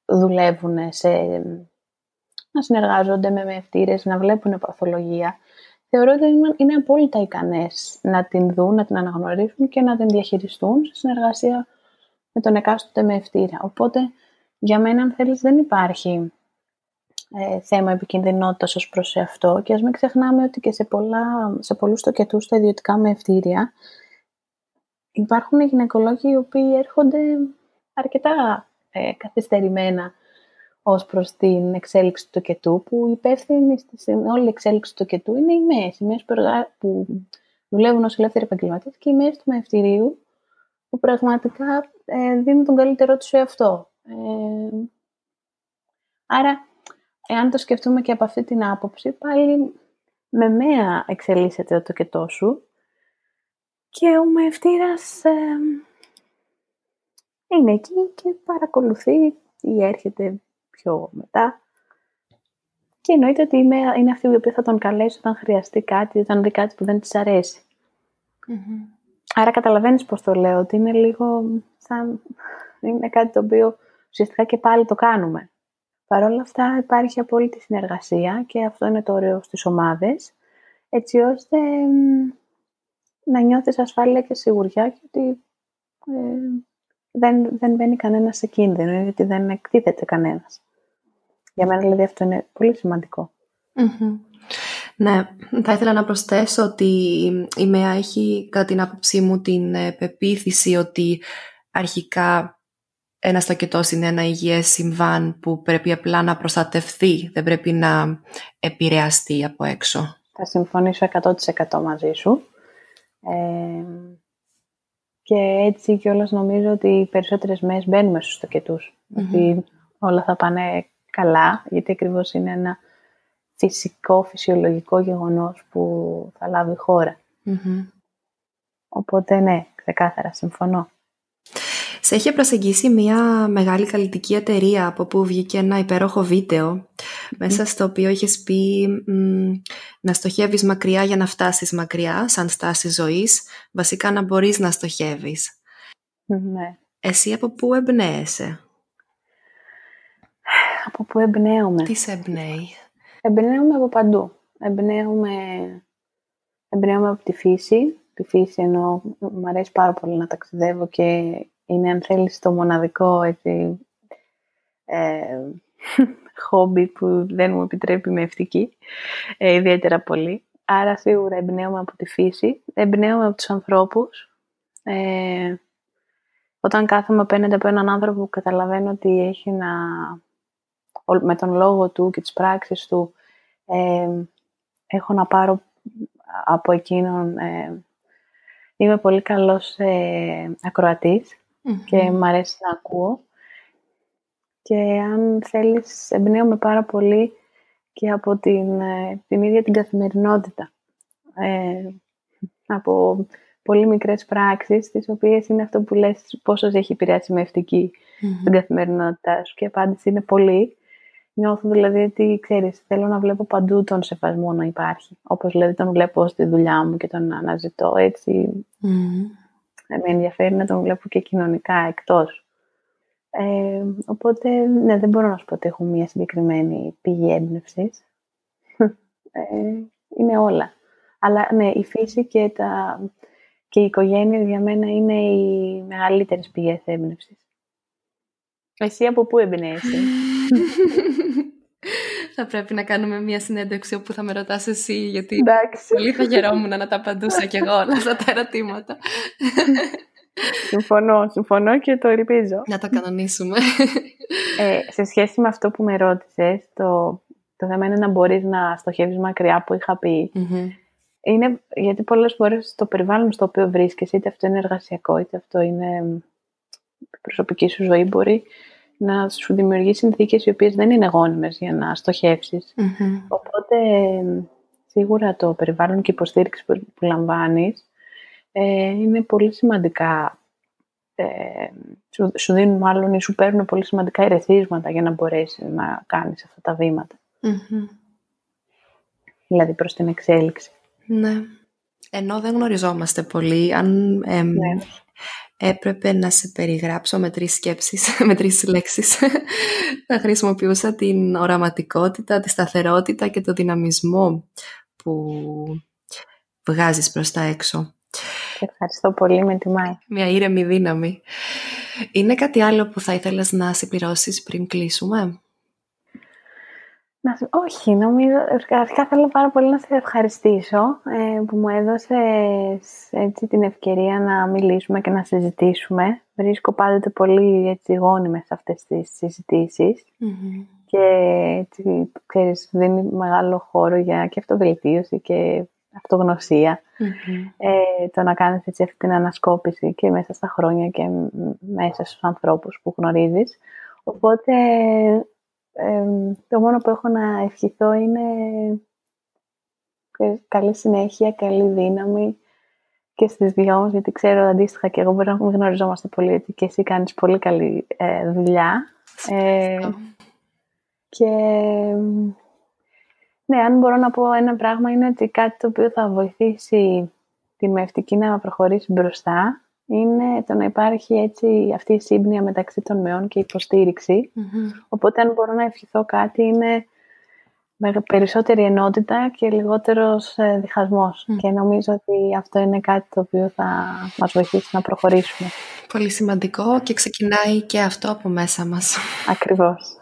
δουλεύουν, σε, να συνεργάζονται με μευτήρες, να βλέπουν παθολογία, θεωρώ ότι είναι απόλυτα ικανές να την δουν, να την αναγνωρίσουν και να την διαχειριστούν σε συνεργασία με τον εκάστοτε μευτήρα. Οπότε, για μένα, αν θέλεις, δεν υπάρχει ε, θέμα επικινδυνότητας ως προς αυτό. Και ας μην ξεχνάμε ότι και σε, πολλά, σε πολλούς τοκετούς στα ιδιωτικά μευτήρια υπάρχουν γυναικολόγοι οι οποίοι έρχονται αρκετά ε, καθυστερημένα ως προς την εξέλιξη του τοκετού, που υπεύθυνη στην όλη εξέλιξη του τοκετού είναι οι μέες. Οι μέες που δουλεύουν ως ελεύθεροι επαγγελματίες και οι μέες του μευτηρίου που πραγματικά ε, δίνουν τον καλύτερό τους σε αυτό. Ε, άρα, εάν το σκεφτούμε και από αυτή την άποψη, πάλι με μέα εξελίσσεται το τοκετό σου και ο μευτήρας ε, είναι εκεί και παρακολουθεί ή έρχεται πιο μετά. Και εννοείται ότι είναι αυτή η οποία θα τον καλέσει όταν χρειαστεί κάτι, όταν δει κάτι που δεν της αρέσει. Mm-hmm. Άρα καταλαβαίνεις πώς το λέω, ότι είναι λίγο σαν... είναι κάτι το οποίο ουσιαστικά και πάλι το κάνουμε. Παρ' όλα αυτά υπάρχει απόλυτη συνεργασία και αυτό είναι το ωραίο στις ομάδες, έτσι ώστε ε, να νιώθεις ασφάλεια και σιγουριά και ότι ε, δεν, δεν μπαίνει κανένας σε κίνδυνο, γιατί δεν εκτίθεται κανένας. Για μένα δηλαδή αυτό είναι πολύ σημαντικό. Mm-hmm. Ναι, θα ήθελα να προσθέσω ότι η ΜΕΑ έχει κατά την άποψή μου την πεποίθηση ότι αρχικά ένας τοκετός είναι ένα υγιές συμβάν που πρέπει απλά να προστατευθεί, δεν πρέπει να επηρεαστεί από έξω. Θα συμφωνήσω εκατό τοις εκατό μαζί σου. Ε, και έτσι κιόλας νομίζω ότι οι περισσότερες μέρες μπαίνουμε στους τοκετούς. Mm-hmm. Ότι όλα θα πάνε καλά, γιατί ακριβώς είναι ένα φυσικό, φυσιολογικό γεγονός που θα λάβει η χώρα. Mm-hmm. Οπότε ναι, ξεκάθαρα συμφωνώ. Σε είχε προσεγγίσει μια μεγάλη καλλιτική εταιρεία από που βγήκε ένα υπέροχο βίντεο, mm-hmm. μέσα στο οποίο είχες πει μ, να στοχεύεις μακριά για να φτάσεις μακριά, σαν στάση ζωής, βασικά να μπορείς να στοχεύεις. Mm-hmm. Εσύ από που εμπνέεσαι? Από που εμπνέομαι? Τι σε εμπνέει? Εμπνέομαι από παντού. Εμπνέομαι, εμπνέομαι από τη φύση. Τη φύση εννοώ, μου αρέσει πάρα πολύ να ταξιδεύω και είναι, αν θέλεις, το μοναδικό έτσι, ε, χόμπι που δεν μου επιτρέπει με ευτική, ε, ιδιαίτερα πολύ. Άρα σίγουρα εμπνέομαι από τη φύση. Εμπνέομαι από τους ανθρώπους. Ε, όταν κάθομαι απέναντι από έναν άνθρωπο που καταλαβαίνω ότι έχει να... με τον λόγο του και τις πράξεις του, ε, έχω να πάρω από εκείνον. Ε, είμαι πολύ καλός ε, ακροατής, mm-hmm. και μου αρέσει να ακούω. Και αν θέλεις, εμπνέομαι πάρα πολύ και από την, ε, την ίδια την καθημερινότητα. Ε, από πολύ μικρές πράξεις, τις οποίες είναι αυτό που λες πόσο έχει επηρεάσει με ευτική, mm-hmm. την καθημερινότητά σου. Και η απάντηση είναι πολύ. Νιώθω δηλαδή ότι, ξέρεις, θέλω να βλέπω παντού τον σεβασμό να υπάρχει. Όπως δηλαδή τον βλέπω στη δουλειά μου και τον αναζητώ, έτσι. Mm-hmm. Με ενδιαφέρει να τον βλέπω και κοινωνικά εκτός. Ε, οπότε, ναι, δεν μπορώ να σου πω ότι έχω μία συγκεκριμένη πηγή έμπνευσης. Ε, είναι όλα. Αλλά, ναι, η φύση και, τα... και η οικογένεια για μένα είναι οι μεγαλύτερες πηγές έμπνευσης. Εσύ από πού εμπνέεσαι? Θα πρέπει να κάνουμε μια συνέντευξη όπου θα με ρωτάς εσύ, γιατί πολύ θα γερόμουν να τα απαντούσα κι εγώ όλα αυτά τα ερωτήματα. Συμφωνώ, συμφωνώ και το ελπίζω. Να τα κανονίσουμε. Ε, σε σχέση με αυτό που με ρώτησες, το, το θέμα είναι να μπορείς να στοχεύεις μακριά που είχα πει. Mm-hmm. Είναι, γιατί πολλές φορές το περιβάλλον στο οποίο βρίσκεσαι, είτε αυτό είναι εργασιακό, είτε αυτό είναι... προσωπική σου ζωή, μπορεί να σου δημιουργήσει συνθήκες οι οποίες δεν είναι γόνιμες για να στοχεύσεις. Mm-hmm. Οπότε σίγουρα το περιβάλλον και η υποστήριξη που λαμβάνεις ε, είναι πολύ σημαντικά. Ε, σου, σου δίνουν μάλλον ή σου παίρνουν πολύ σημαντικά ερεθίσματα για να μπορέσεις να κάνεις αυτά τα βήματα. Mm-hmm. Δηλαδή προς την εξέλιξη. Ναι. Ενώ δεν γνωριζόμαστε πολύ, αν... Ε, ναι. έπρεπε να σε περιγράψω με τρεις σκέψεις, με τρεις λέξεις, θα χρησιμοποιούσα την οραματικότητα, τη σταθερότητα και το δυναμισμό που βγάζεις προς τα έξω. Ευχαριστώ πολύ, με τιμάει. Μια ήρεμη δύναμη. Είναι κάτι άλλο που θα ήθελες να συμπληρώσεις πριν κλείσουμε? Όχι, νομίζω, αρχικά θέλω πάρα πολύ να σε ευχαριστήσω ε, που μου έδωσες έτσι την ευκαιρία να μιλήσουμε και να συζητήσουμε. Βρίσκω πάντοτε πολύ έτσι γόνιμες σε αυτές τις συζητήσεις mm-hmm. και έτσι, ξέρεις, δίνει μεγάλο χώρο για και αυτοβελτίωση και αυτογνωσία. Mm-hmm. Ε, το να κάνεις έτσι αυτή την ανασκόπηση και μέσα στα χρόνια και μέσα στους ανθρώπους που γνωρίζεις. Οπότε... Ε, το μόνο που έχω να ευχηθώ είναι καλή συνέχεια, καλή δύναμη και στις δυο μας, γιατί ξέρω αντίστοιχα και εγώ μπορεί να γνωριζόμαστε πολύ, γιατί και εσύ κάνεις πολύ καλή ε, δουλειά ε, και ναι, αν μπορώ να πω ένα πράγμα είναι ότι κάτι το οποίο θα βοηθήσει την μευτική να προχωρήσει μπροστά είναι το να υπάρχει έτσι αυτή η σύμπνοια μεταξύ των μεών και υποστήριξη. Mm-hmm. Οπότε αν μπορώ να ευχηθώ κάτι είναι περισσότερη ενότητα και λιγότερος διχασμός. Mm. Και νομίζω ότι αυτό είναι κάτι το οποίο θα μας βοηθήσει να προχωρήσουμε. Πολύ σημαντικό και ξεκινάει και αυτό από μέσα μας. Ακριβώς.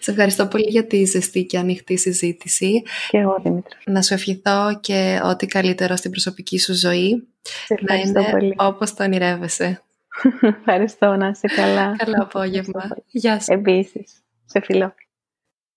Σε ευχαριστώ πολύ για τη ζεστή και ανοιχτή συζήτηση. Και εγώ, Δημήτρη. Να σου ευχηθώ και ό,τι καλύτερο στην προσωπική σου ζωή. Σε ευχαριστώ να είναι πολύ. Όπως το ονειρεύεσαι. Ευχαριστώ, να είσαι καλά. Καλό απόγευμα. Γεια σου. Επίσης, σε φιλώ.